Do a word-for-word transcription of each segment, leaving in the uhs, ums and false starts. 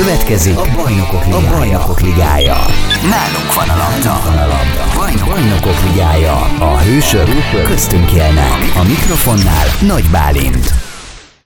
Következik a Bajnokok Ligája. A Bajnokok Ligája. Nálunk van a labda. Bajnok. Bajnokok Ligája. A hősök köztünk élnek. A mikrofonnál Nagy Bálint.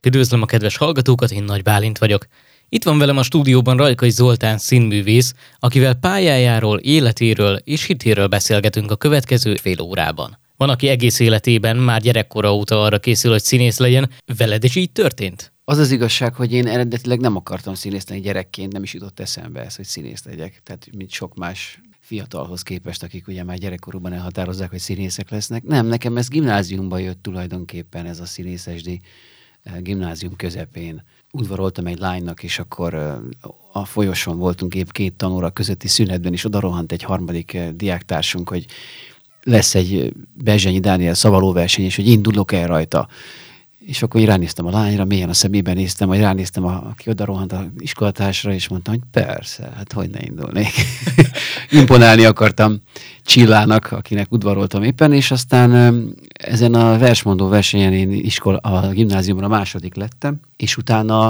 Üdvözlöm a kedves hallgatókat, én Nagy Bálint vagyok. Itt van velem a stúdióban Rajkai Zoltán színművész, akivel pályájáról, életéről és hitéről beszélgetünk a következő fél órában. Van, aki egész életében már gyerekkora óta arra készül, hogy színész legyen. Veled is így történt? Az az igazság, hogy én eredetileg nem akartam színész lenni gyerekként, nem is jutott eszembe ez, hogy színész legyek. Tehát mint sok más fiatalhoz képest, akik ugye már gyerekkorúban elhatározzák, hogy színészek lesznek. Nem, nekem ez gimnáziumban jött tulajdonképpen, ez a színészesdi, gimnázium közepén. Udvaroltam egy lánynak, és akkor a folyosón voltunk épp két tanóra közötti szünetben, és oda rohant egy harmadik diáktársunk, hogy lesz egy Bezsenyi Dániel szavalóverseny, és hogy indulok el rajta. És akkor így ránéztem a lányra, mélyen a szemében néztem, vagy ránéztem, a, aki oda rohant a iskolatársra, és mondtam, hogy persze, hát hogy ne indulnék. Imponálni akartam Csillának, akinek udvaroltam éppen, és aztán ezen a versmondó versenyen én iskola, a gimnáziumra második lettem, és utána,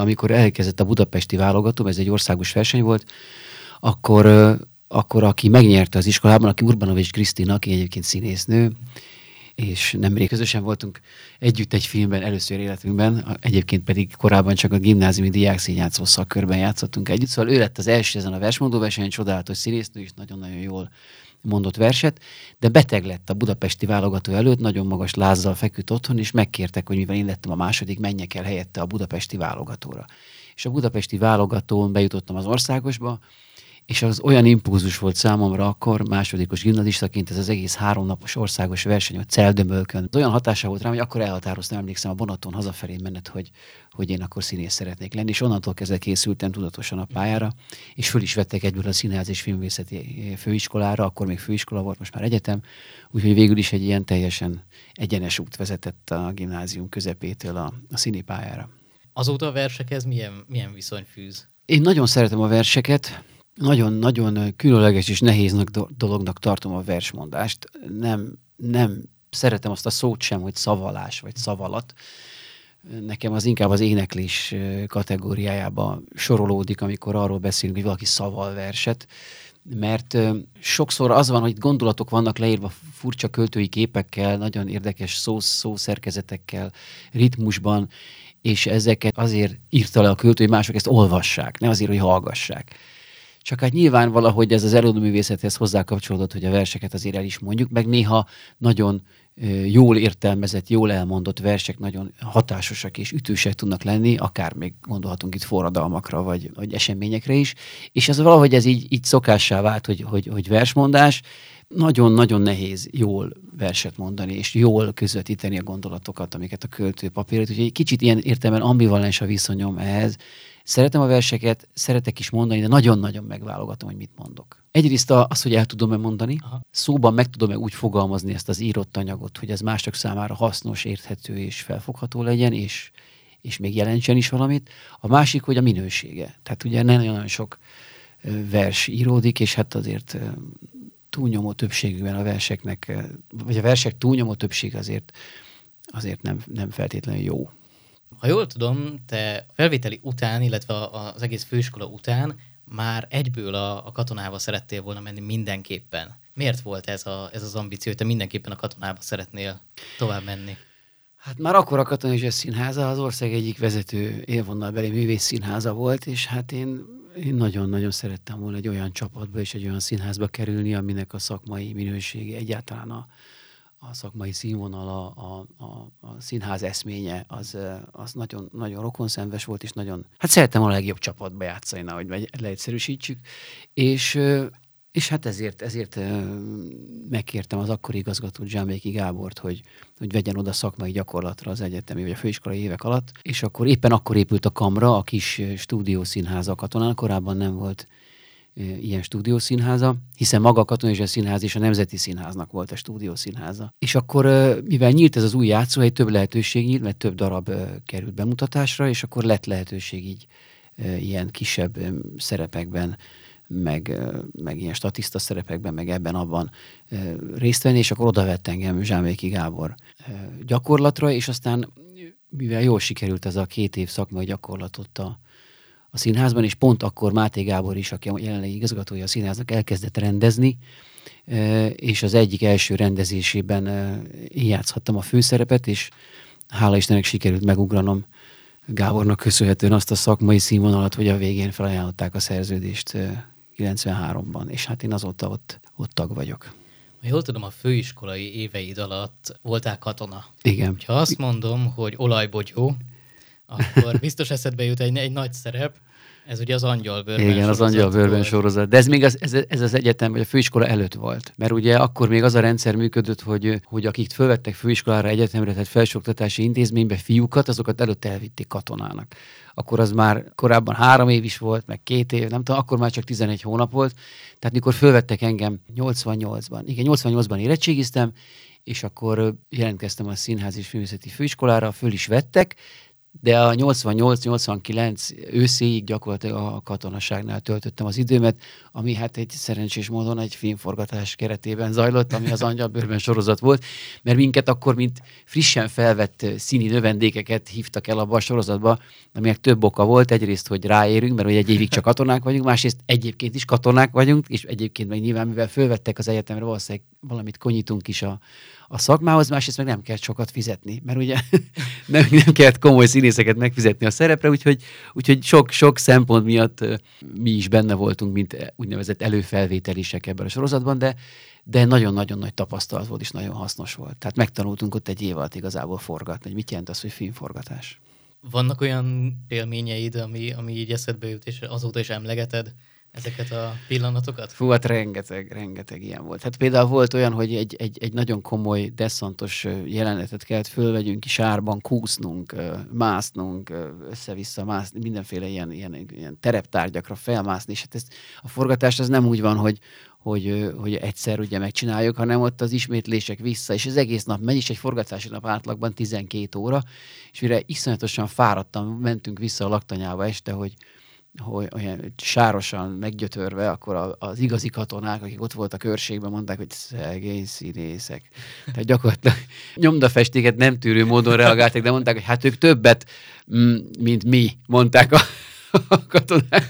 amikor elkezdett a budapesti válogató, ez egy országos verseny volt, akkor, akkor aki megnyerte az iskolában, aki Urbanovics Krisztina, aki egyébként színésznő, és nemrég közösen voltunk együtt egy filmben, először életünkben, egyébként pedig korábban csak a gimnáziumi diákszínjátszó szakkörben játszottunk együtt, szóval ő lett az első ezen a versmondó versenyen, csodálatos színésznő, és nagyon-nagyon jól mondott verset, de beteg lett a budapesti válogató előtt, nagyon magas lázzal feküdt otthon, és megkértek, hogy mivel én lettem a második, menjek el helyette a budapesti válogatóra. És a budapesti válogatón bejutottam az országosba, és az olyan impulzus volt számomra akkor, másodikos gimnazistaként, ez az egész háromnapos országos verseny, a Dömölkön. Olyan hatása volt rám, hogy akkor elhatároztam, emlékszem, a Bonaton hazafelé menet, hogy, hogy én akkor színész szeretnék lenni, és onnantól kezdve készültem tudatosan a pályára, és föl is vettek egyből a Színház és Filmművészeti Főiskolára, akkor még főiskola volt, most már egyetem, úgyhogy végül is egy ilyen teljesen egyenes út vezetett a gimnázium közepétől a, a színi pályára. Azóta a versekhez milyen, milyen viszony fűz? Én nagyon szeretem a verseket. Nagyon-nagyon különleges és nehéz dolognak tartom a versmondást. Nem, nem szeretem azt a szót sem, hogy szavalás vagy szavalat. Nekem az inkább az éneklés kategóriájába sorolódik, amikor arról beszélünk, hogy valaki szaval verset, mert sokszor az van, hogy gondolatok vannak leírva furcsa költői képekkel, nagyon érdekes szó, szószerkezetekkel, ritmusban, és ezeket azért írta le a költő, hogy mások ezt olvassák, nem azért, hogy hallgassák. Csak hát nyilván valahogy ez az előadóművészethez hozzákapcsolódott, hogy a verseket azért el is mondjuk, meg néha nagyon jól értelmezett, jól elmondott versek nagyon hatásosak és ütősek tudnak lenni, akár még gondolhatunk itt forradalmakra, vagy, vagy eseményekre is. És ez valahogy ez így, így szokássá vált, hogy, hogy, hogy versmondás. Nagyon-nagyon nehéz jól verset mondani, és jól közvetíteni a gondolatokat, amiket a költő papírot. Úgyhogy egy kicsit ilyen értelemben ambivalens a viszonyom ehhez. Szeretem a verseket, szeretek is mondani, de nagyon-nagyon megválogatom, hogy mit mondok. Egyrészt az, hogy el tudom-e mondani, aha, szóban meg tudom-e úgy fogalmazni ezt az írott anyagot, hogy ez mások számára hasznos, érthető és felfogható legyen, és, és még jelentsen is valamit. A másik, hogy a minősége. Tehát ugye nem nagyon sok vers íródik, és hát azért túlnyomó többségükben a verseknek, vagy a versek túlnyomó többség azért, azért nem, nem feltétlenül jó. Ha jól tudom, te felvételi után, illetve az egész főiskola után már egyből a, a katonába szerettél volna menni mindenképpen. Miért volt ez, a, ez az ambíció, hogy te mindenképpen a katonába szeretnél tovább menni? Hát már akkor a Katona József színháza az ország egyik vezető élvonalbeli művész színháza volt, és hát én Én nagyon-nagyon szerettem volna egy olyan csapatba és egy olyan színházba kerülni, aminek a szakmai minősége, egyáltalán a, a szakmai színvonala, a, a, a színház eszménye, az, az nagyon, nagyon rokonszenves volt, és nagyon... Hát szerettem a legjobb csapatba játszani, na, hogy leegyszerűsítsük. És, és hát ezért, ezért megkértem az akkori igazgatót, Zsámbéki Gábort, hogy, hogy vegyen oda szakmai gyakorlatra az egyetemi vagy a főiskolai évek alatt, és akkor éppen akkor épült a kamra, a kis stúdiószínháza a Katonán, korábban nem volt ilyen stúdiószínháza, hiszen maga a Katona József Színház és a Nemzeti Színháznak volt a stúdiószínháza. És akkor, mivel nyílt ez az új játszóhely, több lehetőség nyílt, mert több darab került bemutatásra, és akkor lett lehetőség így ilyen kisebb szerepekben, Meg, meg ilyen statiszta szerepekben, meg ebben-abban e, részt venni, és akkor oda vett engem Zsámbéki Gábor e, gyakorlatra, és aztán mivel jól sikerült ez a két év szakmai gyakorlatot a, a színházban, és pont akkor Máté Gábor is, aki a jelenlegi igazgatója a színháznak, elkezdett rendezni, és az egyik első rendezésében én játszhattam a főszerepet, és hála Istennek sikerült megugranom Gábornak köszönhetően azt a szakmai színvonalat, hogy a végén felajánlották a szerződést kilencvenháromban, és hát én azóta ott, ott tag vagyok. Jól tudom, a főiskolai éveid alatt voltál katona. Igen. Ha azt mondom, hogy olajbogyó, akkor biztos eszedbe jut egy, egy nagy szerep. Ez ugye az angyalbőrben sorozat. Igen, az angyalbőrben sorozat. De ez még az, ez, ez az egyetem, vagy a főiskola előtt volt. Mert ugye akkor még az a rendszer működött, hogy, hogy akik fölvettek főiskolára, egyetemre, tehát felsőoktatási intézménybe fiúkat, azokat előtt elvitték katonának. Akkor az már korábban három év is volt, meg két év, nem tudom, akkor már csak tizenegy hónap volt. Tehát mikor fölvettek engem nyolcvannyolcban, igen, nyolcvannyolcban érettségiztem, és akkor jelentkeztem a Színház és Filmészeti Főiskolára, föl is vettek, de a nyolcvannyolc nyolcvankilenc őszéig gyakorlatilag a katonaságnál töltöttem az időmet, ami hát egy szerencsés módon egy filmforgatás keretében zajlott, ami az Angyalbőrben sorozat volt, mert minket akkor, mint frissen felvett színi növendékeket hívtak el abba a sorozatba, aminek több oka volt. Egyrészt, hogy ráérünk, mert egy évig csak katonák vagyunk, másrészt egyébként is katonák vagyunk, és egyébként meg nyilván, mivel fölvettek az egyetemre, valószínűleg valamit konyítunk is a, a szakmához, másrészt meg nem kellett sokat fizetni, mert ugye nem, nem kellett komoly színészeket megfizetni a szerepre, úgyhogy, úgyhogy sok, sok szempont miatt mi is benne voltunk, mint úgynevezett előfelvételisek ebben a sorozatban, de, de nagyon-nagyon nagy tapasztalat volt, és nagyon hasznos volt. Tehát megtanultunk ott egy év alatt igazából forgatni, hogy mit jelent az, hogy filmforgatás. Vannak olyan élményeid, ami, ami így eszedbe jut, és azóta is emlegeted ezeket a pillanatokat? Fú, hát rengeteg, rengeteg ilyen volt. Hát például volt olyan, hogy egy, egy, egy nagyon komoly desszantos jelenetet kellett fölvegyünk, sárban kúsznunk, másznunk, össze-vissza mászni, mindenféle ilyen, ilyen, ilyen tereptárgyakra felmászni, és hát ez, a forgatás az nem úgy van, hogy Hogy, hogy egyszer ugye megcsináljuk, hanem ott az ismétlések vissza, és az egész nap megy, és egy forgatási nap átlagban tizenkét óra, és mire iszonyatosan fáradtam, mentünk vissza a laktanyába este, hogy, hogy olyan sárosan meggyötörve, akkor az igazi katonák, akik ott voltak őrségben, mondták, hogy szegény színészek. Tehát gyakorlatilag nyomdafestéket nem tűrő módon reagáltak, de mondták, hogy hát ők többet, mint mi, mondták a a katonák.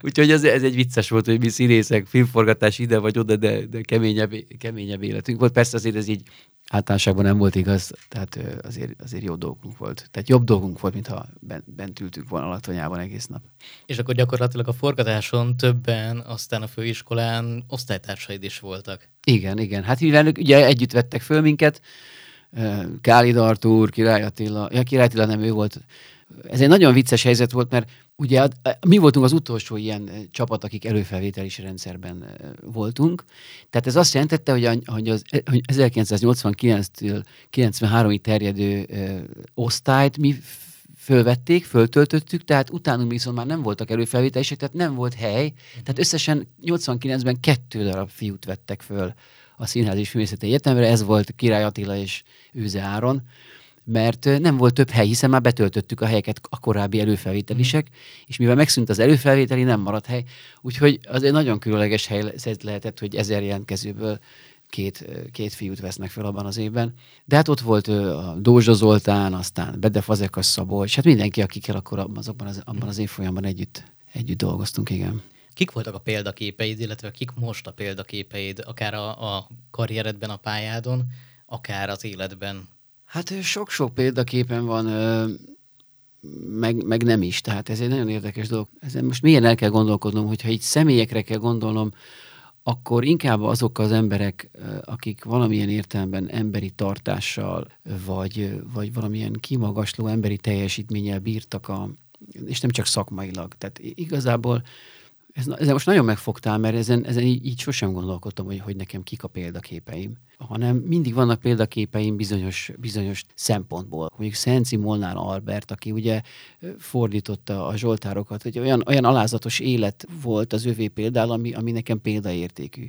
Úgyhogy ez, ez egy vicces volt, hogy mi színészek, filmforgatás ide vagy oda, de, de keményebb, keményebb életünk volt. Persze azért ez így általánosságban nem volt igaz, tehát azért, azért jó dolgunk volt. Tehát jobb dolgunk volt, mintha bent ültünk volna alatonyában egész nap. És akkor gyakorlatilag a forgatáson többen, aztán a főiskolán osztálytársaid is voltak. Igen, igen. Hát mivel ők ugye együtt vettek föl minket, Kálid Artúr, Király Attila, ja, Király Attila nem ő volt. Ez egy nagyon vicces helyzet volt, mert ugye mi voltunk az utolsó ilyen csapat, akik előfelvételis rendszerben voltunk. Tehát ez azt jelentette, hogy, a, hogy az hogy ezerkilencszáznyolcvankilenctől kilencvenháromig terjedő ö, osztályt mi fölvették, föltöltöttük, tehát utánunk viszont már nem voltak előfelvételisek, tehát nem volt hely. Tehát összesen nyolcvankilencben kettő darab fiút vettek föl a Színház és Filmészeti Egyetemre, ez volt Király Attila és Őze Áron, mert nem volt több hely, hiszen már betöltöttük a helyeket a korábbi előfelvételisek, mm. és mivel megszűnt az előfelvételi, nem maradt hely. Úgyhogy az egy nagyon különleges helyzet lehetett, hogy ezer jelentkezőből két, két fiút vesznek fel abban az évben. De hát ott volt a Dózsa Zoltán, aztán Bede Fazekas Szabolcs, hát mindenki, akikkel akkor abban az, abban az évfolyamban együtt, együtt dolgoztunk, igen. Kik voltak a példaképeid, illetve kik most a példaképeid, akár a, a karrieredben, a pályádon, akár az életben? Hát sok-sok példaképen van, meg, meg nem is. Tehát ez egy nagyon érdekes dolog. Ezen most milyen el kell gondolkodnom, hogyha így személyekre kell gondolnom, akkor inkább azok az emberek, akik valamilyen értelemben emberi tartással, vagy, vagy valamilyen kimagasló emberi teljesítménnyel bírtak, a, és nem csak szakmailag. Tehát igazából Ez, ezzel most nagyon megfogtál, mert ezen, ezen így, így sosem gondolkodtam, hogy, hogy nekem kik a példaképeim, hanem mindig vannak példaképeim bizonyos, bizonyos szempontból. Mondjuk Szenci Molnár Albert, aki ugye fordította a zsoltárokat, hogy olyan, olyan alázatos élet volt az övé például, ami, ami nekem példaértékű.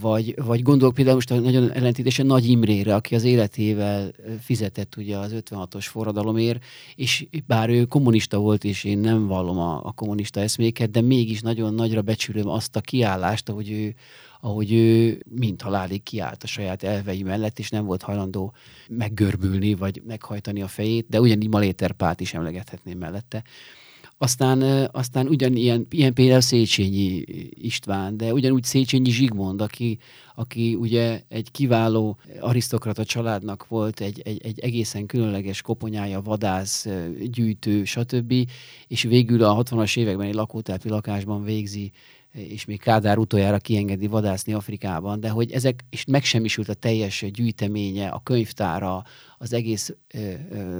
Vagy, vagy gondolok például most nagyon ellentétesen Nagy Imrére, aki az életével fizetett ugye az ötvenhatos forradalomért, és bár ő kommunista volt, és én nem vallom a, a kommunista eszméket, de mégis nagyon nagyra becsülöm azt a kiállást, ahogy ő, ahogy ő mint halálig kiállt a saját elvei mellett, és nem volt hajlandó meggörbülni, vagy meghajtani a fejét, de ugyanígy Maléter Pált is emlegethetném mellette. Aztán, aztán ugyanilyen, ilyen például Széchenyi István, de ugyanúgy Széchenyi Zsigmond, aki, aki ugye egy kiváló arisztokrata családnak volt, egy, egy, egy egészen különleges koponyája, vadász, gyűjtő, stb. És végül a hatvanas években egy lakótelpi lakásban végzi, és még Kádár utoljára kiengedi vadászni Afrikában, de hogy ezek, és megsemmisült a teljes gyűjteménye, a könyvtára, az egész ö, ö,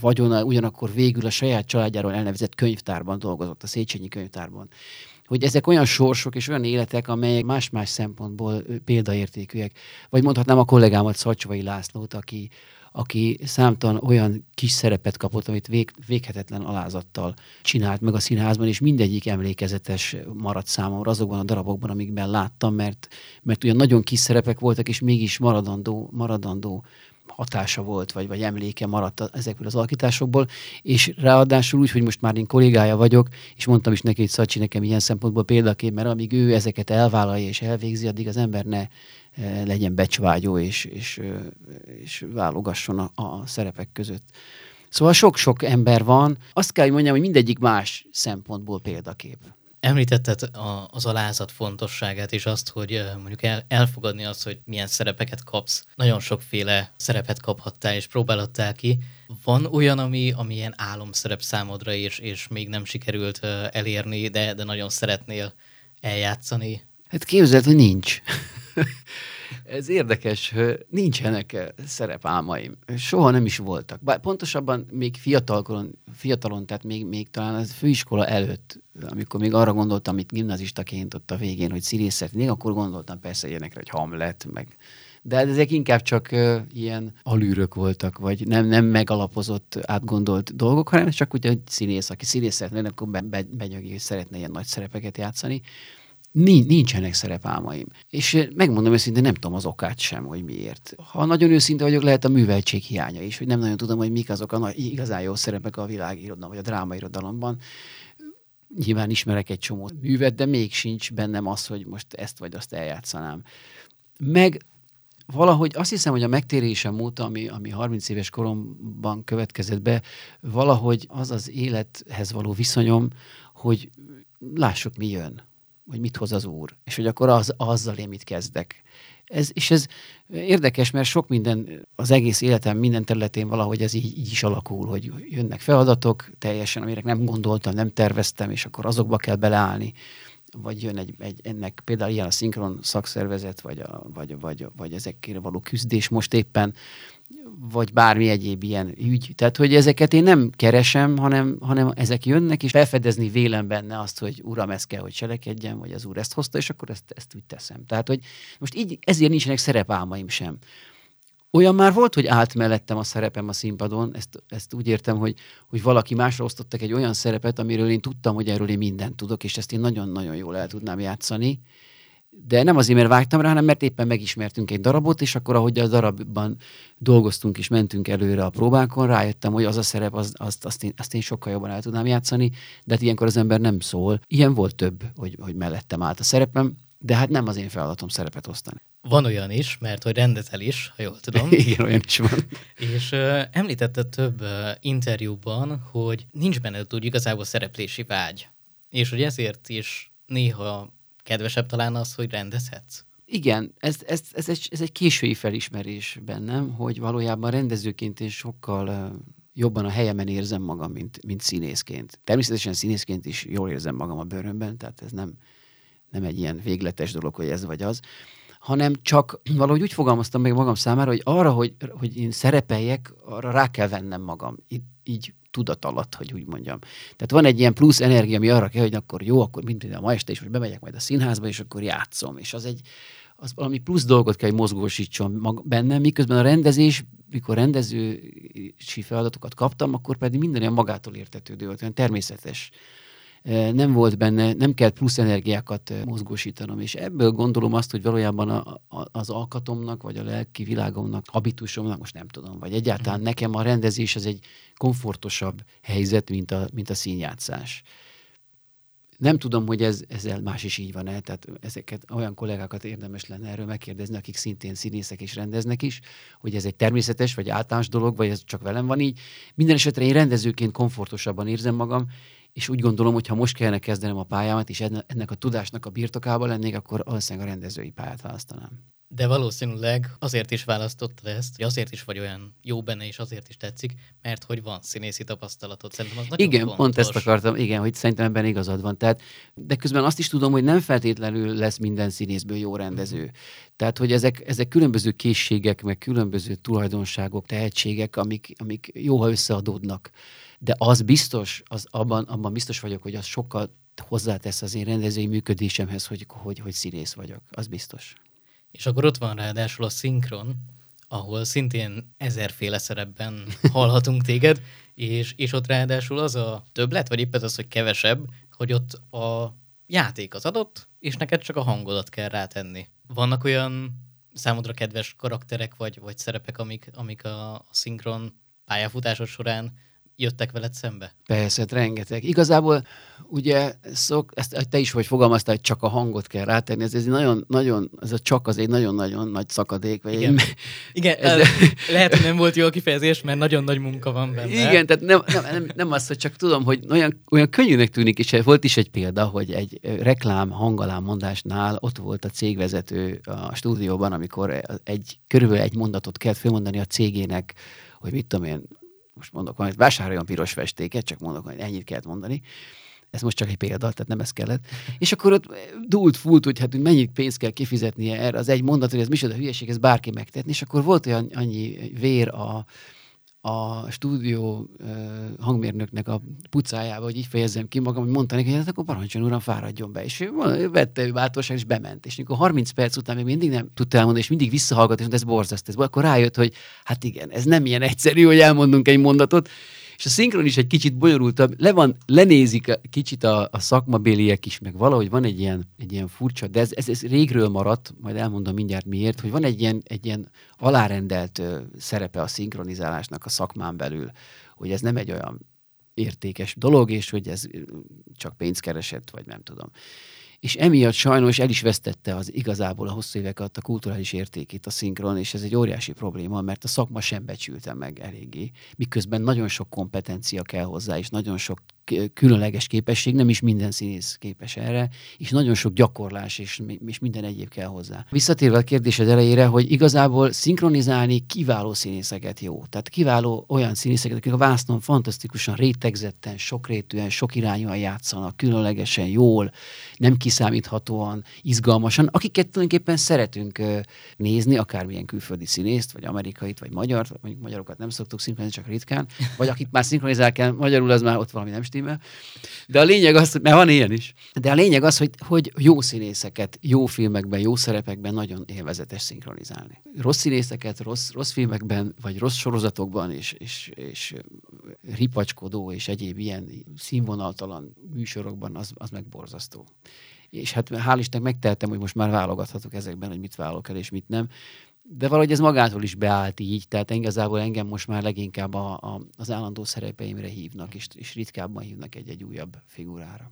vagyona, ugyanakkor végül a saját családjáról elnevezett könyvtárban dolgozott, a Széchenyi könyvtárban. Hogy ezek olyan sorsok és olyan életek, amelyek más-más szempontból példaértékűek. Vagy mondhatnám a kollégámat, Szacsovai Lászlót, aki, aki számtalan olyan kis szerepet kapott, amit vég, véghetetlen alázattal csinált meg a színházban, és mindegyik emlékezetes maradt számomra azokban a darabokban, amikben láttam, mert, mert ugyan nagyon kis szerepek voltak, és mégis maradandó, maradandó hatása volt, vagy, vagy emléke maradt ezekből az alakításokból, és ráadásul úgy, hogy most már én kollégája vagyok, és mondtam is neki, hogy Szacsi nekem ilyen szempontból példakép, mert amíg ő ezeket elvállalja és elvégzi, addig az ember ne legyen becsvágyó, és, és, és válogasson a, a szerepek között. Szóval sok-sok ember van. Azt kell, hogy mondjam, hogy mindegyik más szempontból példakép. Említetted a, az alázat fontosságát, és azt, hogy mondjuk el, elfogadni azt, hogy milyen szerepeket kapsz. Nagyon sokféle szerepet kaphattál, és próbálhattál ki. Van olyan, ami, ami ilyen álomszerep számodra, és, és még nem sikerült elérni, de, de nagyon szeretnél eljátszani? Hát képzeld, hogy nincs. Ez érdekes, nincsenek szerepálmaim. Soha nem is voltak. Bár pontosabban még fiatalon, fiatalon tehát még, még talán az főiskola előtt, amikor még arra gondoltam, itt gimnazistaként ott a végén, hogy színészetnék, akkor gondoltam persze ilyenekre, hogy Hamlet, meg... De ezek inkább csak uh, ilyen alűrök voltak, vagy nem, nem megalapozott, átgondolt dolgok, hanem csak úgy, hogy színész, aki színészetnél, akkor be, be, benyögi, hogy szeretne ilyen nagy szerepeket játszani. Nincsenek szerepálmaim. És megmondom őszintén, nem tudom az okát sem, hogy miért. Ha nagyon őszinte vagyok, lehet a műveltség hiánya is, hogy nem nagyon tudom, hogy mik azok a nagy, igazán jó szerepek a világirodalomban, vagy a drámairodalomban. Nyilván ismerek egy csomó művet, de még sincs bennem az, hogy most ezt vagy azt eljátszanám. Meg valahogy azt hiszem, hogy a megtérésem óta, ami, ami harminc éves koromban következett be, valahogy az az élethez való viszonyom, hogy lássuk, mi jön, hogy mit hoz az Úr, és hogy akkor az, azzal én mit kezdek. Ez, és ez érdekes, mert sok minden, az egész életem minden területén valahogy ez így, így is alakul, hogy jönnek feladatok teljesen, amire nem gondoltam, nem terveztem, és akkor azokba kell beleállni. Vagy jön egy, egy ennek például ilyen a szinkron szakszervezet, vagy, a, vagy, vagy, vagy ezekre való küzdés most éppen, vagy bármi egyéb ilyen ügy. Tehát, hogy ezeket én nem keresem, hanem, hanem ezek jönnek, és felfedezni vélem benne azt, hogy Uram, ezt kell, hogy cselekedjem, vagy az Úr ezt hozta, és akkor ezt, ezt úgy teszem. Tehát, hogy most így ezért nincsenek szerepálmaim sem. Olyan már volt, hogy állt mellettem a szerepem a színpadon, ezt, ezt úgy értem, hogy, hogy valaki másra osztottak egy olyan szerepet, amiről én tudtam, hogy erről én mindent tudok, és ezt én nagyon-nagyon jól el tudnám játszani. De nem azért, mert vágytam rá, hanem mert éppen megismertünk egy darabot, és akkor, ahogy a darabban dolgoztunk és mentünk előre a próbákon, rájöttem, hogy az a szerep, az, azt, azt, én, azt én sokkal jobban el tudnám játszani, de hát ilyenkor az ember nem szól. Ilyen volt több, hogy, hogy mellettem állt a szerepem, de hát nem az én feladatom szerepet osztani. Van olyan is, mert hogy rendezel is, ha jól tudom. Igen, olyan is van. És ö, említetted több ö, interjúban, hogy nincs benned úgy igazából szereplési vágy. És hogy ezért is néha kedvesebb talán az, hogy rendezhetsz. Igen, ez, ez, ez, egy, ez egy késői felismerés bennem, hogy valójában rendezőként én sokkal ö, jobban a helyemen érzem magam, mint, mint színészként. Természetesen színészként is jól érzem magam a bőrömben, tehát ez nem, nem egy ilyen végletes dolog, hogy ez vagy az, hanem csak valahogy úgy fogalmaztam meg magam számára, hogy arra, hogy, hogy én szerepeljek, arra rá kell vennem magam. Így, így tudat alatt, hogy úgy mondjam. Tehát van egy ilyen plusz energia, ami arra kell, hogy akkor jó, akkor mindig a ma este is, most bemegyek majd a színházba, és akkor játszom. És az egy, az valami plusz dolgot kell, hogy mozgósítson mag- bennem, miközben a rendezés, mikor rendezősi feladatokat kaptam, akkor pedig minden olyan magától értetődő volt, olyan természetes. Nem volt benne, nem kell plusz energiákat mozgósítanom, és ebből gondolom azt, hogy valójában a, a, az alkatomnak, vagy a lelki világomnak, habitusomnak, most nem tudom, vagy egyáltalán nekem a rendezés az egy komfortosabb helyzet, mint a, mint a színjátszás. Nem tudom, hogy ez, ezzel más is így van-e, tehát ezeket olyan kollégákat érdemes lenne erről megkérdezni, akik szintén színészek és rendeznek is, hogy ez egy természetes, vagy általános dolog, vagy ez csak velem van így. Minden esetre én rendezőként komfortosabban érzem magam, és úgy gondolom, hogy ha most kellene kezdenem a pályámat, és ennek a tudásnak a birtokában lennék, akkor valószínűleg a rendezői pályát választanám. De valószínűleg azért is választottad ezt, hogy azért is vagy olyan jó benne, és azért is tetszik, mert hogy van színészi tapasztalatod. Szerintem az nagyon igen, fontos. Pont ezt akartam, igen, hogy szerintem ebben igazad van. Tehát, de közben azt is tudom, hogy nem feltétlenül lesz minden színészből jó rendező. Mm. Tehát, hogy ezek, ezek különböző készségek, meg különböző tulajdonságok, tehetségek, amik, amik jó, ha összeadódnak. De az biztos, az abban, abban biztos vagyok, hogy az sokkal hozzátesz az én rendezői működésemhez, hogy, hogy, hogy színész vagyok. Az biztos. És akkor ott van ráadásul a szinkron, ahol szintén ezerféle szerepben hallhatunk téged, és, és ott ráadásul az a többlet, vagy éppen az, hogy kevesebb, hogy ott a játék az adott, és neked csak a hangodat kell rátenni. Vannak olyan számodra kedves karakterek, vagy, vagy szerepek, amik, amik a, a szinkron pályafutásod során jöttek veled szembe? Persze, rengeteg. Igazából ugye szok, ezt te is hogy fogalmaztál, hogy csak a hangot kell rátenni, ez, ez, nagyon, nagyon, ez a csak az egy nagyon-nagyon nagy szakadék. Vagy igen, én, igen ez, lehet, hogy nem volt jó a kifejezés, mert nagyon nagy munka van benne. Igen, tehát nem, nem, nem, nem az, hogy csak tudom, hogy olyan, olyan könnyűnek tűnik, és volt is egy példa, hogy egy reklám hangalámmondásnál ott volt a cégvezető a stúdióban, amikor egy, körülbelül egy mondatot kell fölmondani a cégének, hogy mit tudom én, most mondok valamit, vásároljon piros festéket, csak mondok, hogy ennyit kellett mondani. Ez most csak egy példa, tehát nem ez kellett. És akkor ott dúlt, fúlt, hogy hát hogy mennyit pénzt kell kifizetnie erre, az egy mondat, hogy ez micsoda hülyeség, ez bárki megtehetni. És akkor volt olyan annyi vér a, a stúdió uh, hangmérnöknek a pucájába, hogy így fejezzem ki magam, hogy mondta neki, hogy hát akkor parancsoljon uram, fáradjon be. És ő vette ő bátorság, és bement. És mikor harminc perc után még mindig nem tudta elmondani, és mindig visszahallgat, és ez borzasztó. Akkor rájött, hogy hát igen, ez nem ilyen egyszerű, hogy elmondunk egy mondatot. És a szinkron is egy kicsit bonyolultabb, le van, lenézik kicsit a, a szakmabéliek is, meg valahogy van egy ilyen, egy ilyen furcsa, de ez, ez, ez régről maradt, majd elmondom mindjárt miért, hogy van egy ilyen, egy ilyen alárendelt szerepe a szinkronizálásnak a szakmán belül, hogy ez nem egy olyan értékes dolog, és hogy ez csak pénzkeresett, vagy nem tudom. És emiatt sajnos el is vesztette az igazából a hosszú évek alatt a kulturális értékét a szinkron, és ez egy óriási probléma, mert a szakma sem becsülte meg eléggé, miközben nagyon sok kompetencia kell hozzá, és nagyon sok különleges képesség, nem is minden színész képes erre, és nagyon sok gyakorlás, és, és minden egyéb kell hozzá. Visszatérve a kérdésed elejére, hogy igazából szinkronizálni kiváló színészeket jó. Tehát kiváló olyan színészeket, akik a vásznon fantasztikusan, rétegzetten, sokrétűen, sokirányúan játszanak, különlegesen jól, nem kiszámíthatóan, izgalmasan, akiket tulajdonképpen szeretünk nézni, akármilyen külföldi színészt, vagy amerikait, vagy magyar, mondjuk magyarokat nem szoktuk szinkronizálni, csak ritkán, vagy akit már szinkronizál kell, magyarul az már ott valami nem stimmel. De a lényeg az, mert van ilyen is, de a lényeg az, hogy, hogy jó színészeket, jó filmekben, jó szerepekben nagyon élvezetes szinkronizálni. Rossz színészeket, rossz, rossz filmekben, vagy rossz sorozatokban, és, és, és ripacskodó, és egyéb ilyen színvonaltalan műsorokban, az, az meg borzasztó. És hát hál' Istennek megtehetem, hogy most már válogathatok ezekben, hogy mit vállalok el, és mit nem. De valahogy ez magától is beállt így, tehát igazából engem most már leginkább a, a, az állandó szerepeimre hívnak, és, és ritkábban hívnak egy-egy újabb figurára.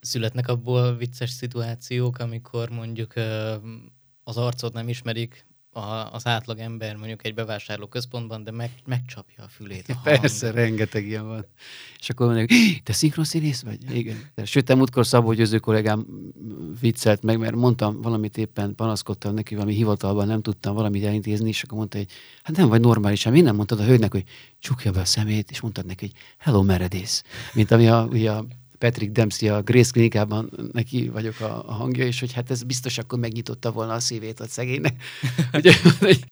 Születnek abból vicces szituációk, amikor mondjuk az arcod nem ismerik, a, az átlag ember mondjuk egy bevásárló központban, de meg, megcsapja a fülét a hang. Persze, rengeteg ilyen van. És akkor mondják, te szinkronszínész vagy? Igen. Sőt, múltkor Szabó Győző kollégám viccelt meg, mert mondtam valamit éppen, panaszkodtam neki, valami hivatalban nem tudtam valamit elintézni, és akkor mondta, hogy hát nem vagy normális, én nem mondtad a hölgynek, hogy csukja be a szemét, és mondtad neki, hogy hello meredész. Mint ami a, a Patrick Dempsey a Grace Klinikában neki vagyok a, a hangja, és hogy hát ez biztos akkor megnyitotta volna a szívét a szegénynek.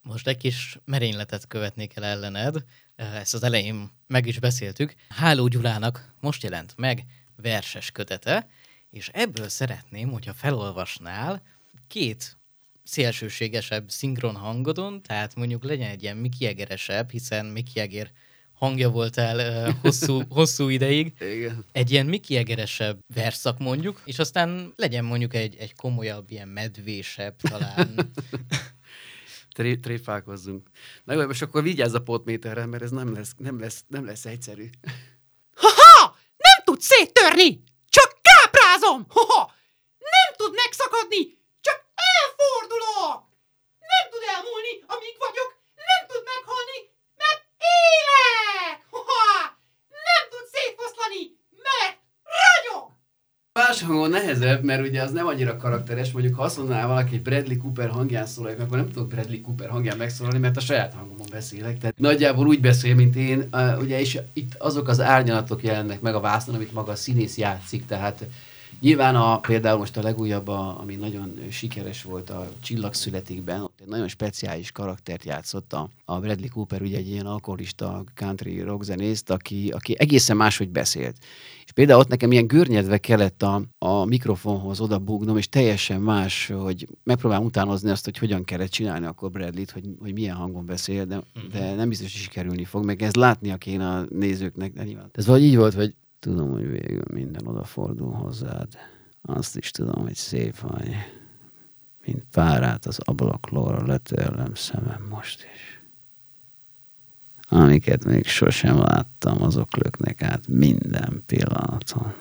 Most egy kis merényletet követnék el ellened, ezt az elején meg is beszéltük. Háló Gyulának most jelent meg verses kötete, és ebből szeretném, hogyha felolvasnál két szélsőségesebb szinkron hangodon, tehát mondjuk legyen egy ilyen Mickey Egeresebb, hiszen Mickey Eger hangja voltál uh, hosszú, hosszú ideig. Igen. Egy ilyen Mickey Egeresebb verszak mondjuk, és aztán legyen mondjuk egy, egy komolyabb, ilyen medvésebb talán. Tré- tréfálkozzunk. Na jó, most akkor vigyázz a potméterrel, mert ez nem lesz, nem lesz, nem lesz egyszerű. Ha-ha! Nem tud széttörni! Csak káprázom! Ha-ha! Nem tud megszakadni! Csak elfordulok! Nem tud elmúlni, amíg vagyok! Nem tud meghalni! Élek! Ha-ha! Nem tud szétfoszlani, mert hangon nehezebb, mert ugye az nem annyira karakteres, mondjuk ha azt mondaná valaki, Bradley Cooper hangján szólalják, akkor nem tudok Bradley Cooper hangján megszólalni, mert a saját hangomon beszélek. Tehát nagyjából úgy beszél, mint én, ugye, és itt azok az árnyalatok jelennek meg a vásznon, amit maga a színész játszik, tehát nyilván a, például most a legújabb, a, ami nagyon sikeres volt, a Csillag születikben, ott egy nagyon speciális karaktert játszott a, a Bradley Cooper, ugye egy ilyen alkoholista country rockzenészt, aki, aki egészen máshogy beszélt. És például ott nekem ilyen görnyedve kellett a, a mikrofonhoz odabúgnom, és teljesen más, hogy megpróbálom utánozni azt, hogy hogyan kellett csinálni akkor Bradley-t, hogy, hogy milyen hangon beszél, de, de nem biztos, hogy sikerülni fog, meg ez látnia kéne a nézőknek. De nyilván. Ez vagy így volt, hogy tudom, hogy végül minden odafordul hozzád. Azt is tudom, hogy szép vagy. Mint párát az ablaklóra letörlöm szemem most is. Amiket még sosem láttam, azok löknek át minden pillanaton.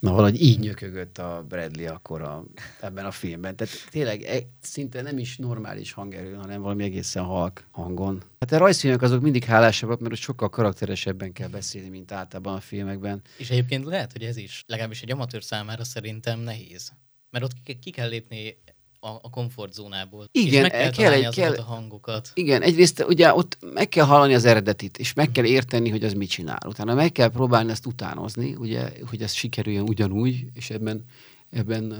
Na, valahogy így nyökögött a Bradley akkor a, ebben a filmben. Tehát tényleg szinte nem is normális hangerőn, hanem valami egészen halk hangon. Hát a rajzfilmek azok mindig hálásabbak, mert sokkal karakteresebben kell beszélni, mint általában a filmekben. És egyébként lehet, hogy ez is, legalábbis egy amatőr számára szerintem nehéz. Mert ott ki kell lépni a, a komfortzónából. Igen, és meg kell, kell találni azokat kell, a hangokat. Igen, egyrészt ugye ott meg kell hallani az eredetit, és meg kell érteni, hogy az mit csinál. Utána meg kell próbálni ezt utánozni, ugye, hogy ez sikerüljön ugyanúgy, és ebben, ebben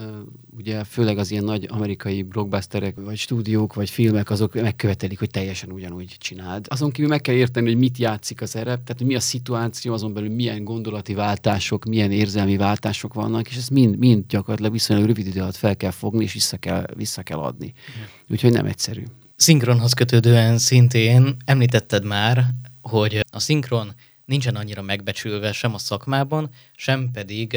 ugye főleg az ilyen nagy amerikai blockbusterek, vagy stúdiók, vagy filmek, azok megkövetelik, hogy teljesen ugyanúgy csináld. Azon kívül meg kell érteni, hogy mit játszik a szerep, tehát mi a szituáció, azon belül milyen gondolati váltások, milyen érzelmi váltások vannak, és ezt mind, mind gyakorlatilag viszonylag rövid idő alatt fel kell fogni, és vissza kell, vissza kell adni. Úgyhogy nem egyszerű. Szinkronhoz kötődően szintén említetted már, hogy a szinkron nincsen annyira megbecsülve sem a szakmában, sem pedig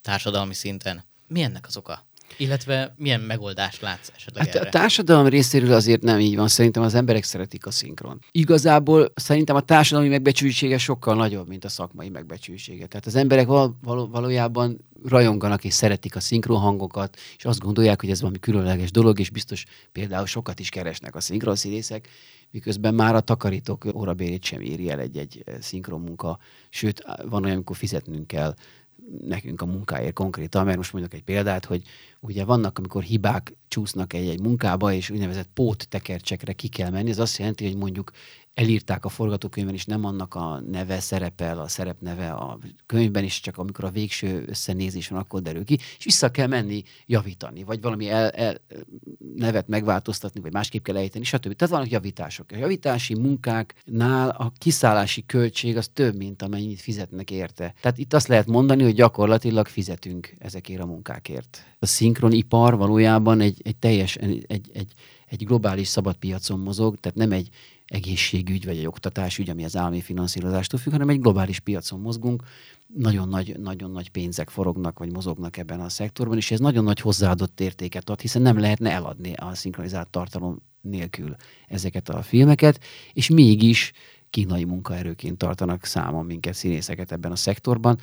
társadalmi szinten. Mi ennek az oka? Illetve milyen megoldást látsz esetleg hát erre? A társadalom részéről azért nem így van. Szerintem az emberek szeretik a szinkron. Igazából szerintem a társadalmi megbecsültsége sokkal nagyobb, mint a szakmai megbecsültsége. Tehát az emberek val- val- valójában rajonganak és szeretik a szinkron hangokat, és azt gondolják, hogy ez valami különleges dolog, és biztos például sokat is keresnek a szinkron színészek, miközben már a takarítók órabérét sem éri el egy-egy szinkron munka. Sőt, van olyan, amikor fizetnünk kell nekünk a munkáért konkrétan, mert most mondok egy példát, hogy ugye vannak, amikor hibák csúsznak egy-egy munkába, és úgynevezett póttekercsekre ki kell menni. Ez azt jelenti, hogy mondjuk elírták a forgatókönyvben, és nem annak a neve szerepel, a szerepneve a könyvben, és csak amikor a végső összenézés van, akkor derül ki, és vissza kell menni javítani, vagy valami el, el, nevet megváltoztatni, vagy másképp kell ejteni, stb. Tehát vannak javítások. A javítási munkáknál a kiszállási költség az több, mint amennyit fizetnek érte. Tehát itt azt lehet mondani, hogy gyakorlatilag fizetünk ezekért a munkákért. A szinkronipar valójában egy, egy teljes, egy, egy, egy globális szabadpiacon mozog, tehát nem egy egészségügy, vagy egy oktatásügy, ami az állami finanszírozástól függ, hanem egy globális piacon mozgunk, nagyon nagy, nagyon nagy pénzek forognak, vagy mozognak ebben a szektorban, és ez nagyon nagy hozzáadott értéket ad, hiszen nem lehetne eladni a szinkronizált tartalom nélkül ezeket a filmeket, és mégis kínai munkaerőként tartanak számon minket, színészeket ebben a szektorban.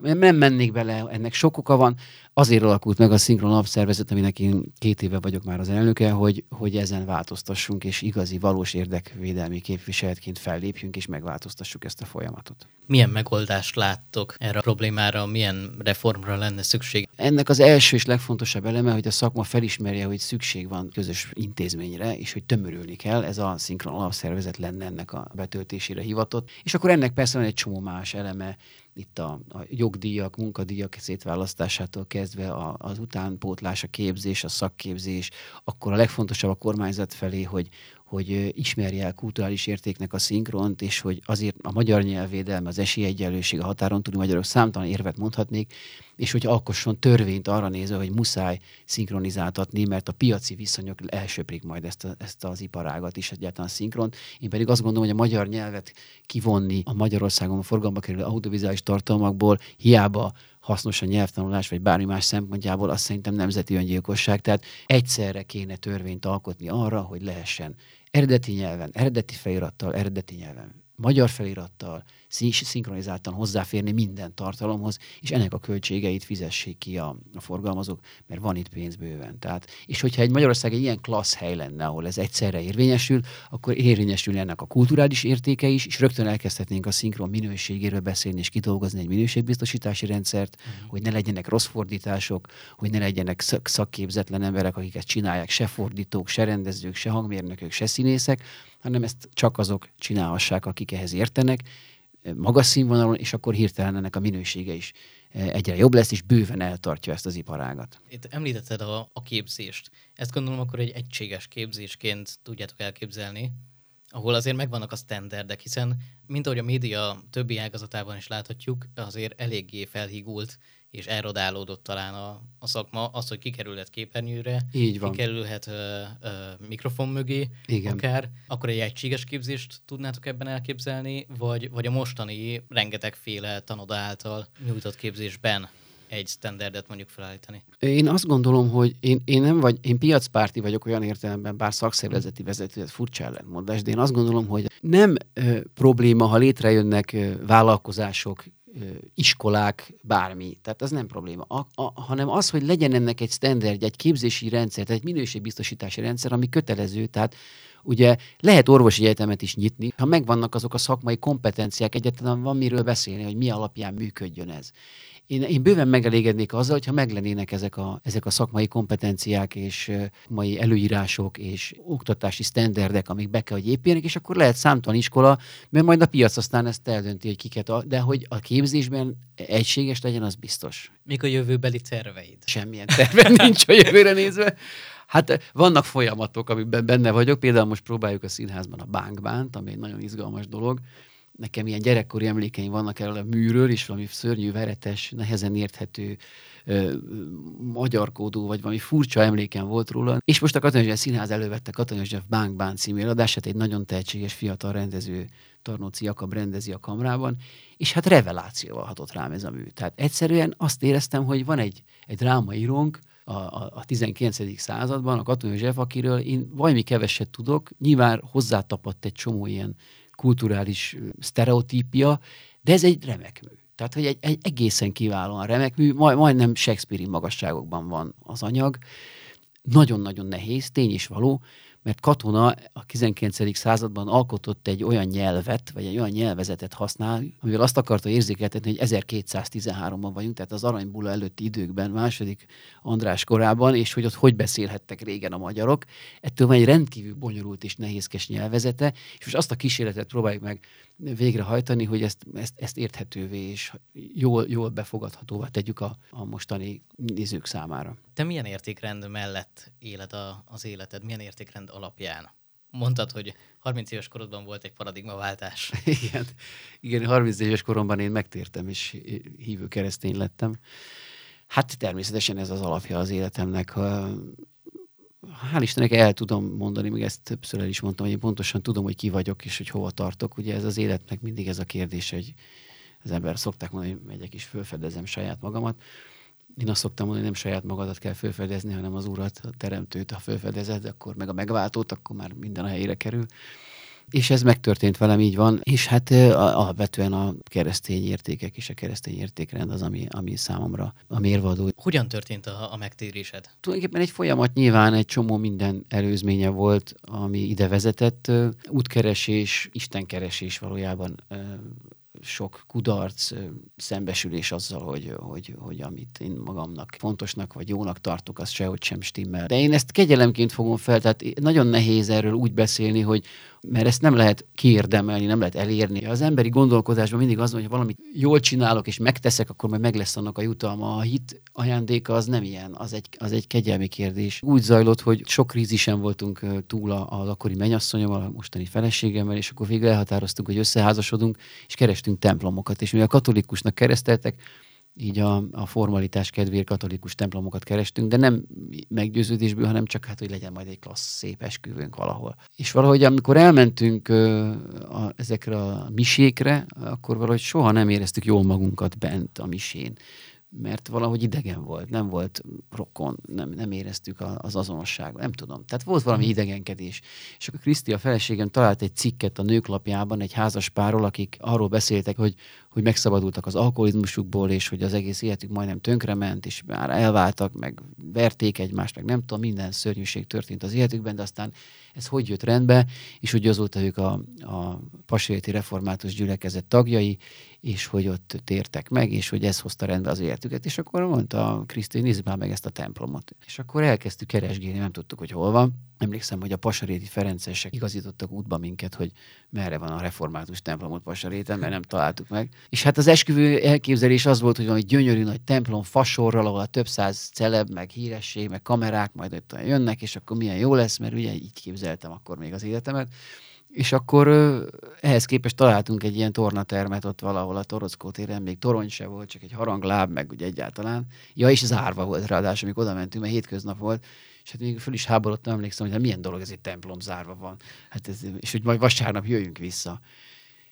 Nem mennék bele, ennek sok oka van. Azért alakult meg a Szinkron Alapszervezet, aminek én két éve vagyok már az elnöke, hogy, hogy ezen változtassunk, és igazi, valós érdekvédelmi képviseletként fellépjünk, és megváltoztassuk ezt a folyamatot. Milyen megoldást láttok erre a problémára, milyen reformra lenne szükség? Ennek az első és legfontosabb eleme, hogy a szakma felismerje, hogy szükség van közös intézményre, és hogy tömörülni kell. Ez a Szinkron Alapszervezet lenne ennek a betöltésére hivatott. És akkor ennek persze van egy csomó más eleme, itt a, a jogdíjak, munkadíjak szétválasztásától kezdve a, az utánpótlás, a képzés, a szakképzés, akkor a legfontosabb a kormányzat felé, hogy, hogy ismerje el kulturális értéknek a szinkront, és hogy azért a magyar nyelvvédelme, az esélyegyenlőség, a határon túli magyarok, számtalan érvet mondhatnék, és hogy alkosson törvényt arra nézve, hogy muszáj szinkronizáltatni, mert a piaci viszonyok elsöprik majd ezt, a, ezt az iparágat is, egyáltalán a szinkront. Én pedig azt gondolom, hogy a magyar nyelvet kivonni a Magyarországon a forgalomba kerülő audiovizuális tartalmakból, hiába hasznos a nyelvtanulás, vagy bármi más szempontjából, azt szerintem nemzeti öngyilkosság. Tehát egyszerre kéne törvényt alkotni arra, hogy lehessen eredeti nyelven, eredeti felirattal, eredeti nyelven magyar felirattal, szinkronizáltan hozzáférni minden tartalomhoz, és ennek a költségeit fizessék ki a, a forgalmazók, mert van itt pénz bőven. Tehát, és hogyha egy Magyarország egy ilyen klassz hely lenne, ahol ez egyszerre érvényesül, akkor érvényesül ennek a kulturális értéke is, és rögtön elkezdhetnénk a szinkron minőségéről beszélni, és kidolgozni egy minőségbiztosítási rendszert, mm. hogy ne legyenek rossz fordítások, hogy ne legyenek szak- szakképzetlen emberek, akik ezt csinálják, se fordítók, se rendezők, se hangmérnökök, se színészek, hanem ezt csak azok csinálhassák, akik ehhez értenek, magas színvonalon, és akkor hirtelen ennek a minősége is egyre jobb lesz, és bőven eltartja ezt az iparágat. Itt említetted a, a képzést. Ezt gondolom akkor egy egységes képzésként tudjátok elképzelni, ahol azért megvannak a standardek, hiszen mint ahogy a média többi ágazatában is láthatjuk, azért eléggé felhígult és elrodálódott talán a, a szakma, az, hogy kikerülhet képernyőre, kikerülhet ö, ö, mikrofon mögé, igen, akár. Akkor egy egységes képzést tudnátok ebben elképzelni, vagy, vagy a mostani rengetegféle tanoda által nyújtott képzésben egy standardet mondjuk felállítani? Én azt gondolom, hogy én, én nem vagy, én piacpárti vagyok olyan értelemben, bár szakszervezeti vezető, furcsa ellentmondás, de én azt gondolom, hogy nem ö, probléma, ha létrejönnek ö, vállalkozások, iskolák, bármi. Tehát az nem probléma. A, a, hanem az, hogy legyen ennek egy standardja, egy képzési rendszer, tehát egy minőségbiztosítási rendszer, ami kötelező, tehát ugye lehet orvosi egyetemet is nyitni, ha megvannak azok a szakmai kompetenciák, egyáltalán van miről beszélni, hogy mi alapján működjön ez. Én, én bőven megelégednék azzal, hogyha meglennének ezek a, ezek a szakmai kompetenciák és mai előírások és oktatási sztenderdek, amik be kell, hogy épjenek, és akkor lehet számtalan iskola, mert majd a piac aztán ezt eldönti, hogy kiket ad, de hogy a képzésben egységes legyen, az biztos. Mik a jövőbeli terveid? Semmilyen terve nincs a jövőre nézve. Hát vannak folyamatok, amiben benne vagyok, például most próbáljuk a színházban a Bánk Bánt, ami egy nagyon izgalmas dolog. Nekem ilyen gyerekkori emlékeim vannak erről a műről, és valami szörnyű, veretes, nehezen érthető ö, magyarkódó, vagy valami furcsa emlékem volt róla. És most a Katona József Színház elővette Katona József Bánk bán című előadását, egy nagyon tehetséges fiatal rendező, Tarnóczi Jakab rendezi a Kamrában, és hát revelációval hatott rám ez a mű. Tehát egyszerűen azt éreztem, hogy van egy, egy drámaírónk, A, a, a tizenkilencedik században, a Katona József, akiről én valami keveset tudok, nyilván hozzátapadt egy csomó ilyen kulturális sztereotípia, de ez egy remek mű. Tehát, hogy egy, egy egészen kiválóan remek mű, majd, majdnem Shakespeare-i magasságokban van az anyag. Nagyon-nagyon nehéz, tény és való, mert Katona a tizenkilencedik században alkotott egy olyan nyelvet, vagy egy olyan nyelvezetet használ, amivel azt akarta érzékeltetni, hogy ezerkétszáztizenháromban vagyunk, tehát az aranybulla előtti időkben, második András korában, és hogy ott hogy beszélhettek régen a magyarok. Ettől van egy rendkívül bonyolult és nehézkes nyelvezete, és most azt a kísérletet próbáljuk meg végrehajtani, hogy ezt, ezt, ezt érthetővé és jól, jól befogadhatóvá tegyük a, a mostani nézők számára. Te milyen értékrend mellett éled a, az életed? Milyen értékrend alapján? Mondtad, hogy harminc éves korodban volt egy paradigmaváltás. Igen, igen, harminc éves koromban én megtértem, és hívő keresztény lettem. Hát természetesen ez az alapja az életemnek. Hál' Istennek el tudom mondani, még ezt többször el is mondtam, hogy én pontosan tudom, hogy ki vagyok, és hogy hova tartok. Ugye ez az életnek mindig ez a kérdés, hogy az ember szokták mondani, hogy megyek és felfedezem saját magamat. Én azt szoktam mondani, hogy nem saját magadat kell felfedezni, hanem az Urat, a Teremtőt, ha felfedezed, akkor meg a megváltót, akkor már minden a helyére kerül. És ez megtörtént velem, így van. És hát alapvetően a keresztény értékek és a keresztény értékrend az, ami, ami számomra a mérvadó. Hogyan történt a, a megtérésed? Tulajdonképpen egy folyamat, nyilván egy csomó minden előzménye volt, ami ide vezetett. Útkeresés, istenkeresés valójában, sok kudarc, szembesülés azzal, hogy, hogy, hogy amit én magamnak fontosnak vagy jónak tartok, az sehogy sem stimmel. De én ezt kegyelemként fogom fel, tehát nagyon nehéz erről úgy beszélni, hogy, mert ezt nem lehet kiérdemelni, nem lehet elérni. Az emberi gondolkodásban mindig az, hogy ha valamit jól csinálok és megteszek, akkor majd meg lesz annak a jutalma. A hit ajándéka az nem ilyen, az egy, az egy kegyelmi kérdés. Úgy zajlott, hogy sok krízisen voltunk túl az akkori mennyasszonyommal, a mostani feleségemmel, és akkor végül elhatároztunk, hogy összeházasodunk, és kerestünk templomokat. És mivel katolikusnak kereszteltek, így a, a formalitás kedvéért katolikus templomokat kerestünk, de nem meggyőződésből, hanem csak hát, hogy legyen majd egy klassz, szép esküvőnk valahol. És valahogy amikor elmentünk ö, a, ezekre a misékre, akkor valahogy soha nem éreztük jól magunkat bent a misén. mert valahogy idegen volt, nem volt rokon, nem, nem éreztük az azonosságot, nem tudom. Tehát volt valami idegenkedés. És akkor Kriszti, a feleségem, talált egy cikket a Nőklapjában egy házas párról, akik arról beszéltek, hogy, hogy megszabadultak az alkoholizmusukból, és hogy az egész életük majdnem tönkrement, és már elváltak, meg verték egymást, meg nem tudom, minden szörnyűség történt az életükben, de aztán ez hogy jött rendbe, és hogy azóta ők a, a Pasaréti Református Gyülekezet tagjai, és hogy ott tértek meg, és hogy ez hozta rendbe az életüket. És akkor mondta Kriszti, hogy nézzük már meg ezt a templomot. És akkor elkezdtük keresgélni, nem tudtuk, hogy hol van. Emlékszem, hogy a Pasaréti Ferencesek igazítottak útba minket, hogy merre van a református templomot Pasaréten, mert nem találtuk meg. És hát az esküvő elképzelés az volt, hogy valami gyönyörű nagy templom fasorral, ahol a több száz celeb, meg híresség, meg kamerák majd ott jönnek, és akkor milyen jó lesz, mert ugye így képzeltem akkor még az életemet. És akkor ehhez képest találtunk egy ilyen tornatermet ott valahol a Toroszkó téren, még torony se volt, csak egy harangláb, meg ugye egyáltalán. Ja, és zárva volt ráadásul, amikor oda mentünk, mert hétköznap volt, és hát még föl is háborodtam, emlékszem, hogy hát milyen dolog, ez egy templom zárva van, hát ez, és hogy majd vasárnap jöjjünk vissza.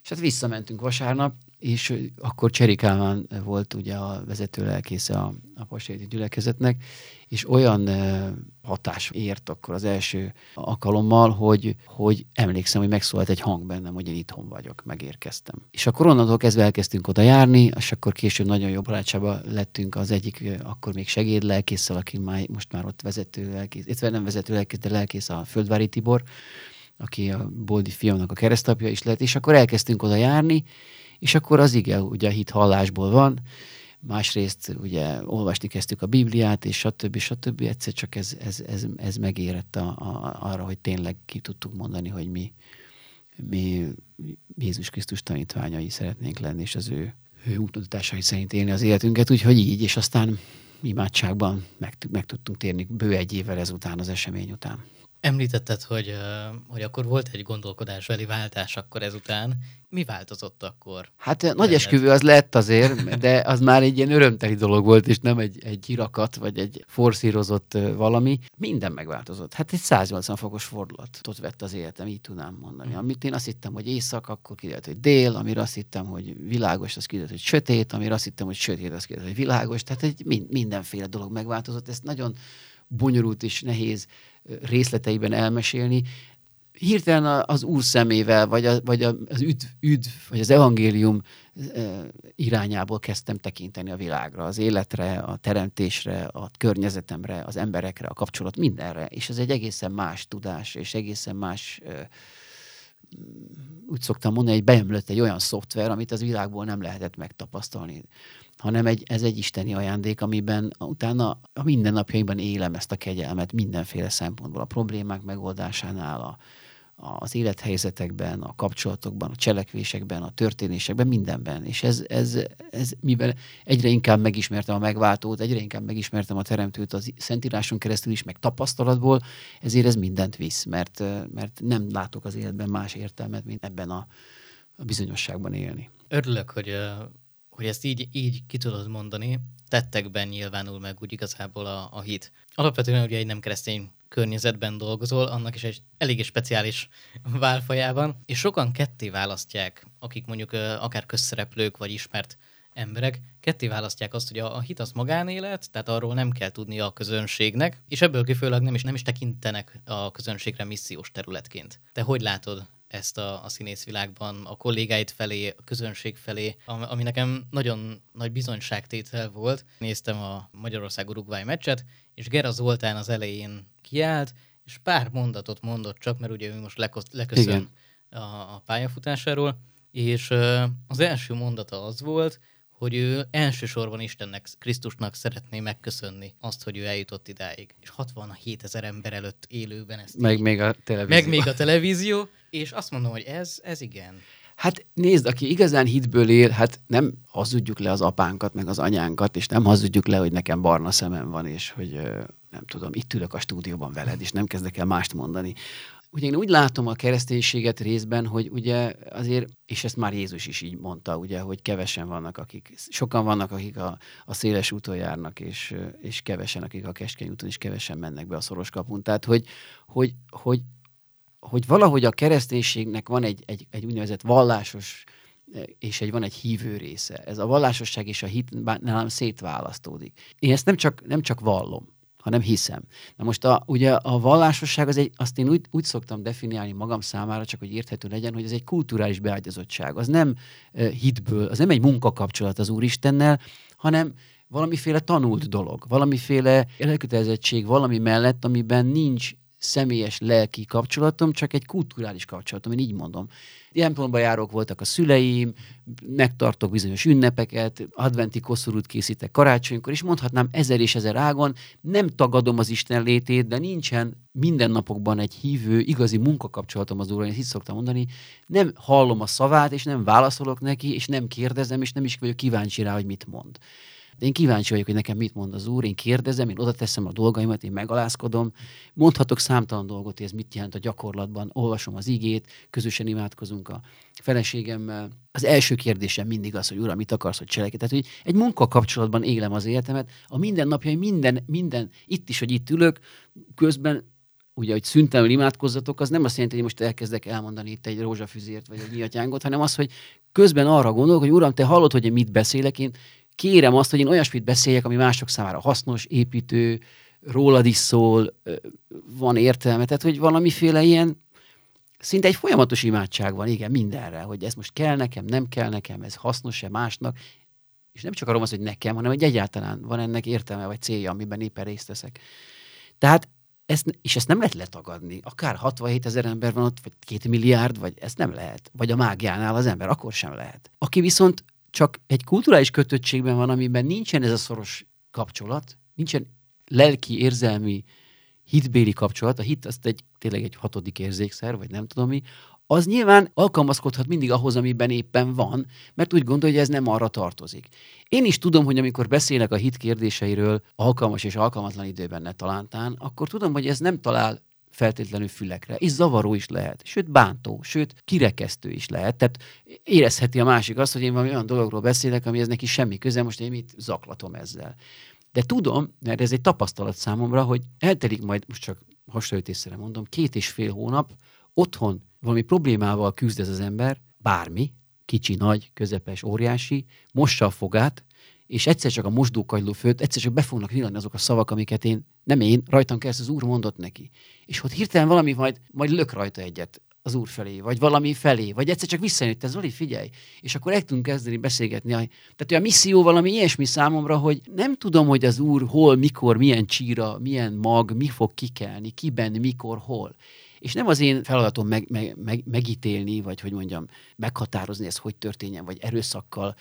És hát visszamentünk vasárnap, és akkor Cseri Kálmán volt ugye a vezető lelkésze a, a Poshédi Gyülekezetnek, és olyan uh, hatás ért akkor az első alkalommal, hogy, hogy emlékszem, hogy megszólalt egy hang bennem, hogy én itthon vagyok, megérkeztem. És akkor onnantól kezdve elkezdtünk oda járni, és akkor később nagyon jó barátságban lettünk az egyik, uh, akkor még segédlelkésszel, aki már, most már ott vezető lelkész, itt nem vezető lelkész, de lelkész a Földvári Tibor, aki a boldi fiamnak a keresztapja is lett, és akkor elkezdtünk oda járni, és akkor az ige, ugye a hit hallásból van, másrészt ugye olvasni kezdtük a Bibliát, és stb. stb. Egyszer csak ez, ez, ez, ez megérett a, a, arra, hogy tényleg ki tudtuk mondani, hogy mi, mi Jézus Krisztus tanítványai szeretnénk lenni, és az ő, ő útmutatásai szerint élni az életünket, úgyhogy így, és aztán imádságban meg, meg tudtunk térni bő egy évvel ezután, az esemény után. Említetted, hogy, hogy akkor volt egy gondolkodásbeli váltás akkor ezután. Mi változott akkor? Hát nagy lett? Esküvő az lett azért, de az már egy ilyen örömteli dolog volt, és nem egy, egy hirakat, vagy egy forszírozott valami. Minden megváltozott. Hát egy száznyolcvan fokos fordulatot vett az életem, így tudnám mondani. Amit én azt hittem, hogy éjszak, akkor kiderült, hogy dél, amire azt hittem, hogy világos, az kiderült, hogy sötét, amire azt hittem, hogy sötét, az kiderült, hogy világos. Tehát egy mindenféle dolog megváltozott. Ez nagyon bonyolult és nehéz részleteiben elmesélni. Hirtelen az Úr szemével, vagy, a, vagy az üdv, üdv, vagy az evangélium irányából kezdtem tekinteni a világra, az életre, a teremtésre, a környezetemre, az emberekre, a kapcsolat, mindenre. És ez egy egészen más tudás, és egészen más, úgy szoktam mondani, hogy beömlött egy olyan szoftver, amit az világból nem lehetett megtapasztalni, hanem egy, ez egy isteni ajándék, amiben utána a mindennapjaimban élem ezt a kegyelmet mindenféle szempontból, a problémák megoldásánál, a, az élethelyzetekben, a kapcsolatokban, a cselekvésekben, a történésekben, mindenben. És ez, ez, ez, mivel egyre inkább megismertem a megváltót, egyre inkább megismertem a teremtőt az Szentíráson keresztül is, meg tapasztalatból, ezért ez mindent visz, mert, mert nem látok az életben más értelmet, mint ebben a, a bizonyosságban élni. Örülök, hogy... hogy ezt így, így ki tudod mondani, tettekben nyilvánul meg úgy igazából a, a hit. Alapvetően ugye egy nem keresztény környezetben dolgozol, annak is egy elég speciális válfajában, és sokan ketté választják, akik mondjuk akár közszereplők vagy ismert emberek, ketté választják azt, hogy a, a hit az magánélet, tehát arról nem kell tudnia a közönségnek, és ebből kifőleg nem is, nem is tekintenek a közönségre missziós területként. Te hogy látod ezt a, a színészvilágban, a kollégáid felé, a közönség felé, ami nekem nagyon nagy bizonyságtétel volt. Néztem a Magyarország-Uruguay meccset, és Gera Zoltán az elején kiállt, és pár mondatot mondott csak, mert ugye ő most lekoszt, leköszön a, a pályafutásáról, és az első mondata az volt, hogy ő elsősorban Istennek, Krisztusnak szeretné megköszönni azt, hogy ő eljutott idáig. És hatvanhétezer ember előtt élőben ezt Meg így. még a televízió. Meg még a televízió, és azt mondom, hogy ez, ez igen. Hát nézd, aki igazán hitből él, hát nem hazudjuk le az apánkat, meg az anyánkat, és nem hazudjuk le, hogy nekem barna szemem van, és hogy nem tudom, itt ülök a stúdióban veled, és nem kezdek el mást mondani. Ugye én úgy látom a kereszténységet részben, hogy ugye azért, és ezt már Jézus is így mondta, ugye, hogy kevesen vannak, akik, sokan vannak, akik a, a széles úton járnak, és, és kevesen, akik a keskeny úton is kevesen mennek be a szoros kapun. Tehát, hogy, hogy, hogy, hogy valahogy a kereszténységnek van egy, egy, egy úgynevezett vallásos és egy, van egy hívő része. Ez a vallásosság és a hit nálam szétválasztódik. Én ezt nem csak, nem csak vallom, hanem hiszem. Na most a, ugye a vallásosság, az egy, azt én úgy, úgy szoktam definiálni magam számára, csak hogy érthető legyen, hogy ez egy kulturális beágyazottság. Az nem uh, hitből, az nem egy munkakapcsolat az Úristennel, hanem valamiféle tanult dolog, valamiféle elkötelezettség valami mellett, amiben nincs személyes lelki kapcsolatom, csak egy kulturális kapcsolatom, én így mondom. Templomba járók voltak a szüleim, megtartok bizonyos ünnepeket, adventi koszorút készítek karácsonykor, és mondhatnám ezer és ezer ágon, nem tagadom az Isten létét, de nincsen mindennapokban egy hívő, igazi munkakapcsolatom az Úrral, én így szoktam mondani, nem hallom a szavát, és nem válaszolok neki, és nem kérdezem, és nem is vagyok kíváncsi rá, hogy mit mond. Én kíváncsi vagyok, hogy nekem mit mond az Úr, én kérdezem, én oda teszem a dolgaimat, én megalázkodom. Mondhatok számtalan dolgot, hogy ez mit jelent a gyakorlatban. Olvasom az igét, közösen imádkozunk a feleségemmel. Az első kérdésem mindig az, hogy Uram, mit akarsz, hogy cselekedj. Tehát, hogy egy munkakapcsolatban élem az életemet. A mindennapjaim, minden, minden, itt is, hogy itt ülök, közben ugye, hogy szüntelenül imádkozzatok, az nem azt jelenti, hogy most elkezdek elmondani itt egy rózsafüzért, vagy egy nyilatyángot, hanem az, hogy közben arra gondolok, hogy Uram, te hallod, hogy én mit beszélek, én kérem azt, hogy én olyasmit beszéljek, ami mások számára hasznos, építő, rólad is szól, van értelme. Tehát, hogy valamiféle ilyen, szinte egy folyamatos imádság van, igen, mindenre, hogy ez most kell nekem, nem kell nekem, ez hasznos-e másnak. És nem csak arról van, hogy nekem, hanem hogy egyáltalán van ennek értelme vagy célja, amiben éppen részt veszek. Tehát, ezt, és ezt nem lehet letagadni. Akár hatvanhétezer ember van ott, vagy két milliárd, vagy ezt nem lehet. Vagy a mágiánál az ember, akkor sem lehet. Aki viszont csak egy kulturális kötöttségben van, amiben nincsen ez a szoros kapcsolat, nincsen lelki, érzelmi, hitbéli kapcsolat, a hit az egy, tényleg egy hatodik érzékszer, vagy nem tudom mi, az nyilván alkalmazkodhat mindig ahhoz, amiben éppen van, mert úgy gondolja, hogy ez nem arra tartozik. Én is tudom, hogy amikor beszélek a hit kérdéseiről alkalmas és alkalmatlan időben ne talántán, akkor tudom, hogy ez nem talál feltétlenül fülekre, és zavaró is lehet, sőt bántó, sőt kirekesztő is lehet. Tehát érezheti a másik azt, hogy én valami olyan dologról beszélek, amihez neki semmi köze, most én mit zaklatom ezzel. De tudom, mert ez egy tapasztalat számomra, hogy eltelik majd, most csak hasonlítésre mondom, két és fél hónap, otthon valami problémával küzd ez az ember, bármi, kicsi, nagy, közepes, óriási, mossa a fogát, és egyszer csak a mosdókagyló főt, egyszer csak be fognak villanni azok a szavak, amiket én, nem én, rajtam keresztül az Úr mondott neki. És ott hirtelen valami majd, majd lök rajta egyet az Úr felé, vagy valami felé, vagy egyszer csak visszajött, ez Zoli, figyelj. És akkor el tudunk kezdeni beszélgetni. Tehát a misszió valami ilyesmi számomra, hogy nem tudom, hogy az Úr hol, mikor, milyen csíra, milyen mag, mi fog kikelni, kiben, mikor, hol. És nem az én feladatom meg, meg, meg, megítélni, vagy hogy mondjam, meghatározni, ez hogy történjen, vagy erőszakkal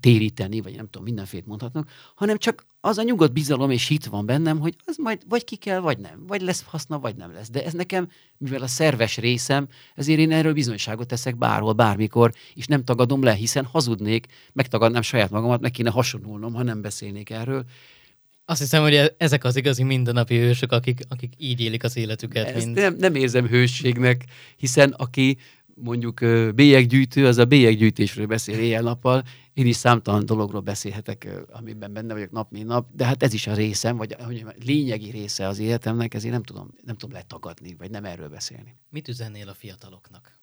téríteni, vagy nem tudom, mindenfélét mondhatnak, hanem csak az a nyugodt bizalom és hit van bennem, hogy az majd vagy ki kell, vagy nem, vagy lesz haszna, vagy nem lesz. De ez nekem, mivel a szerves részem, ezért én erről bizonyságot teszek bárhol, bármikor, és nem tagadom le, hiszen hazudnék, megtagadnám saját magamat, meg kéne hasonulnom, ha nem beszélnék erről. Azt hiszem, hogy ezek az igazi mindennapi hősök, akik, akik így élik az életüket. Ezt mind. Nem, nem érzem hősségnek, hiszen aki mondjuk bélyeggyűjtő, az a bélyeggyűjtésről beszél éjjel-nappal. Én is számtalan dologról beszélhetek, amiben benne vagyok nap, mint nap, de hát ez is a részem, vagy a lényegi része az életemnek, ezért nem tudom, nem tudom letagadni, vagy nem erről beszélni. Mit üzennél a fiataloknak?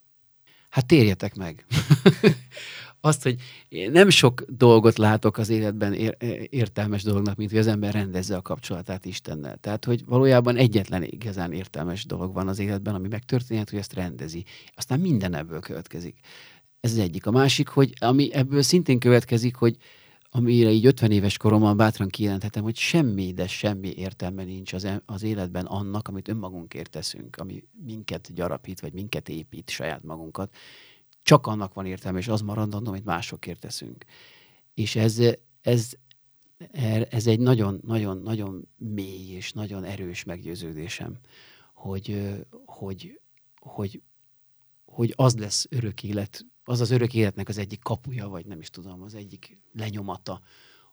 Hát térjetek meg. Azt, hogy nem sok dolgot látok az életben ér- értelmes dolognak, mint hogy az ember rendezze a kapcsolatát Istennel. Tehát, hogy valójában egyetlen igazán értelmes dolog van az életben, ami megtörténhet, hogy ezt rendezi. Aztán minden ebből következik. Ez az egyik. A másik, hogy ami ebből szintén következik, hogy amire így ötven éves koromban bátran kijelenthetem, hogy semmi, de semmi értelme nincs az, em- az életben annak, amit önmagunkért teszünk, ami minket gyarapít, vagy minket épít, saját magunkat. Csak annak van értelme, és az maradandó, amit másokért teszünk. És ez, ez, ez egy nagyon-nagyon-nagyon mély és nagyon erős meggyőződésem, hogy, hogy, hogy, hogy az lesz örök élet, az az örök életnek az egyik kapuja, vagy nem is tudom, az egyik lenyomata,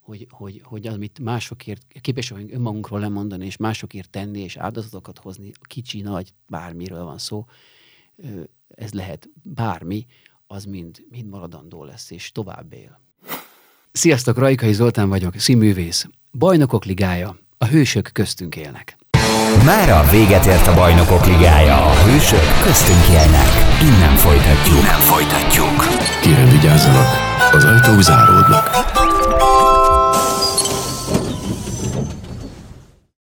hogy, hogy, hogy amit másokért, képesek vagyunk önmagunkról lemondani, és másokért tenni, és áldozatokat hozni, kicsi, nagy, bármiről van szó, ez lehet bármi, az mind, mind maradandó lesz, és tovább él. Sziasztok, Rajkai Zoltán vagyok, színművész. Bajnokok ligája, a hősök köztünk élnek. Mára véget ért a Bajnokok ligája, a hősök köztünk élnek. Innen folytatjuk. Innen folytatjuk. Kérem, vigyázzanak, az ajtók záródnak.